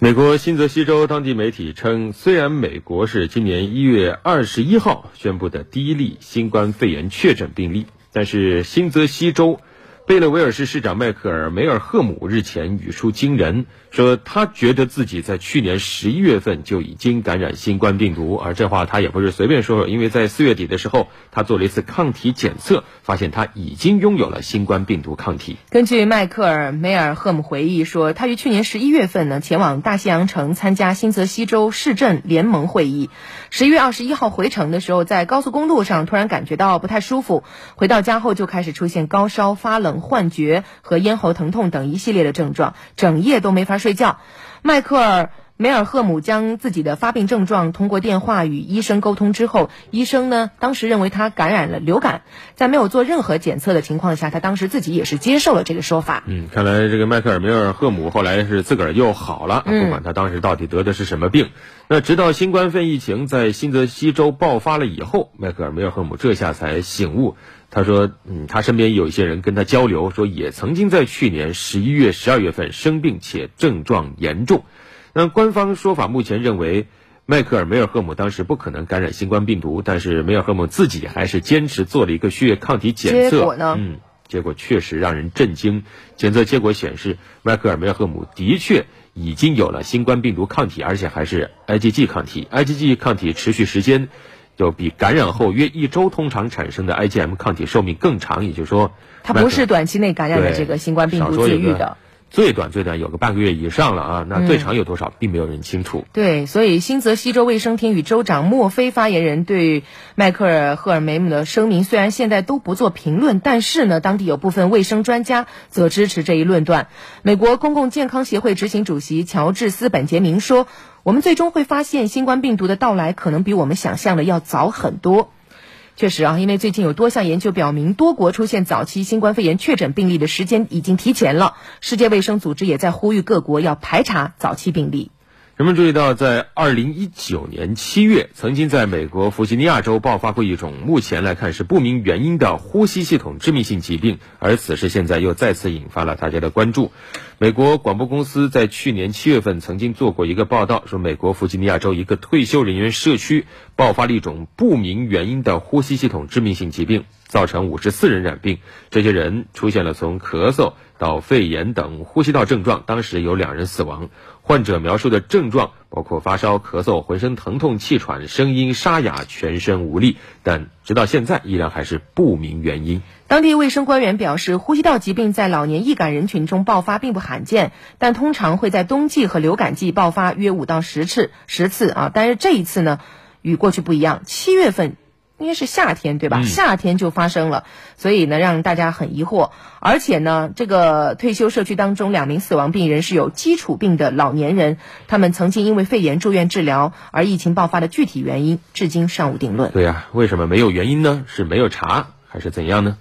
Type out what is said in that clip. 美国新泽西州当地媒体称，虽然美国是今年1月21号宣布的第一例新冠肺炎确诊病例，但是新泽西州贝勒维尔市市长迈克尔·梅尔赫姆日前语出惊人，说他觉得自己在去年11月份就已经感染新冠病毒，而这话他也不是随便说说，因为在4月底的时候，他做了一次抗体检测，发现他已经拥有了新冠病毒抗体。根据迈克尔·梅尔赫姆回忆说，他于去年11月份前往大西洋城参加新泽西州市镇联盟会议，11月21号回程的时候，在高速公路上突然感觉到不太舒服，回到家后就开始出现高烧、发冷、幻觉和咽喉疼痛等一系列的症状，整夜都没法睡觉。迈克尔·梅尔赫姆将自己的发病症状通过电话与医生沟通之后，医生当时认为他感染了流感，在没有做任何检测的情况下，他当时自己也是接受了这个说法。看来这个迈克尔·梅尔赫姆后来是自个儿又好了，不管他当时到底得的是什么病。那直到新冠肺炎疫情在新泽西州爆发了以后，迈克尔·梅尔赫姆这下才醒悟。他说他身边有一些人跟他交流，说也曾经在去年11月12月份生病且症状严重。那官方说法目前认为迈克尔·梅尔赫姆当时不可能感染新冠病毒，但是梅尔赫姆自己还是坚持做了一个血液抗体检测，结果呢结果确实让人震惊。检测结果显示，迈克尔·梅尔赫姆的确已经有了新冠病毒抗体，而且还是 IGG 抗体。 IGG 抗体持续时间就比感染后约一周通常产生的 IGM 抗体寿命更长，也就是说它不是短期内感染的这个新冠病毒治愈的，最短有个半个月以上了啊，那最长有多少并没有人清楚。对，所以新泽西州卫生厅与州长莫菲发言人对迈克尔·赫尔梅姆的声明虽然现在都不做评论，但是当地有部分卫生专家则支持这一论断。美国公共健康协会执行主席乔治·斯本杰明说，我们最终会发现新冠病毒的到来可能比我们想象的要早很多。确实因为最近有多项研究表明，多国出现早期新冠肺炎确诊病例的时间已经提前了。世界卫生组织也在呼吁各国要排查早期病例。人们注意到，在2019年7月，曾经在美国弗吉尼亚州爆发过一种目前来看是不明原因的呼吸系统致命性疾病，而此事现在又再次引发了大家的关注。美国广播公司在去年7月份曾经做过一个报道，说美国弗吉尼亚州一个退休人员社区爆发了一种不明原因的呼吸系统致命性疾病，造成54人染病，这些人出现了从咳嗽到肺炎等呼吸道症状，当时有2人死亡。患者描述的症状包括发烧、咳嗽、浑身疼痛、气喘、声音沙哑、全身无力，但直到现在依然还是不明原因。当地卫生官员表示，呼吸道疾病在老年易感人群中爆发并不罕见，但通常会在冬季和流感季爆发约5到10次但是这一次与过去不一样，7月份应该是夏天对吧？夏天就发生了，所以让大家很疑惑。而且这个退休社区当中2名死亡病人是有基础病的老年人，他们曾经因为肺炎住院治疗，而疫情爆发的具体原因至今尚无定论。对啊，为什么没有原因呢？是没有查还是怎样呢？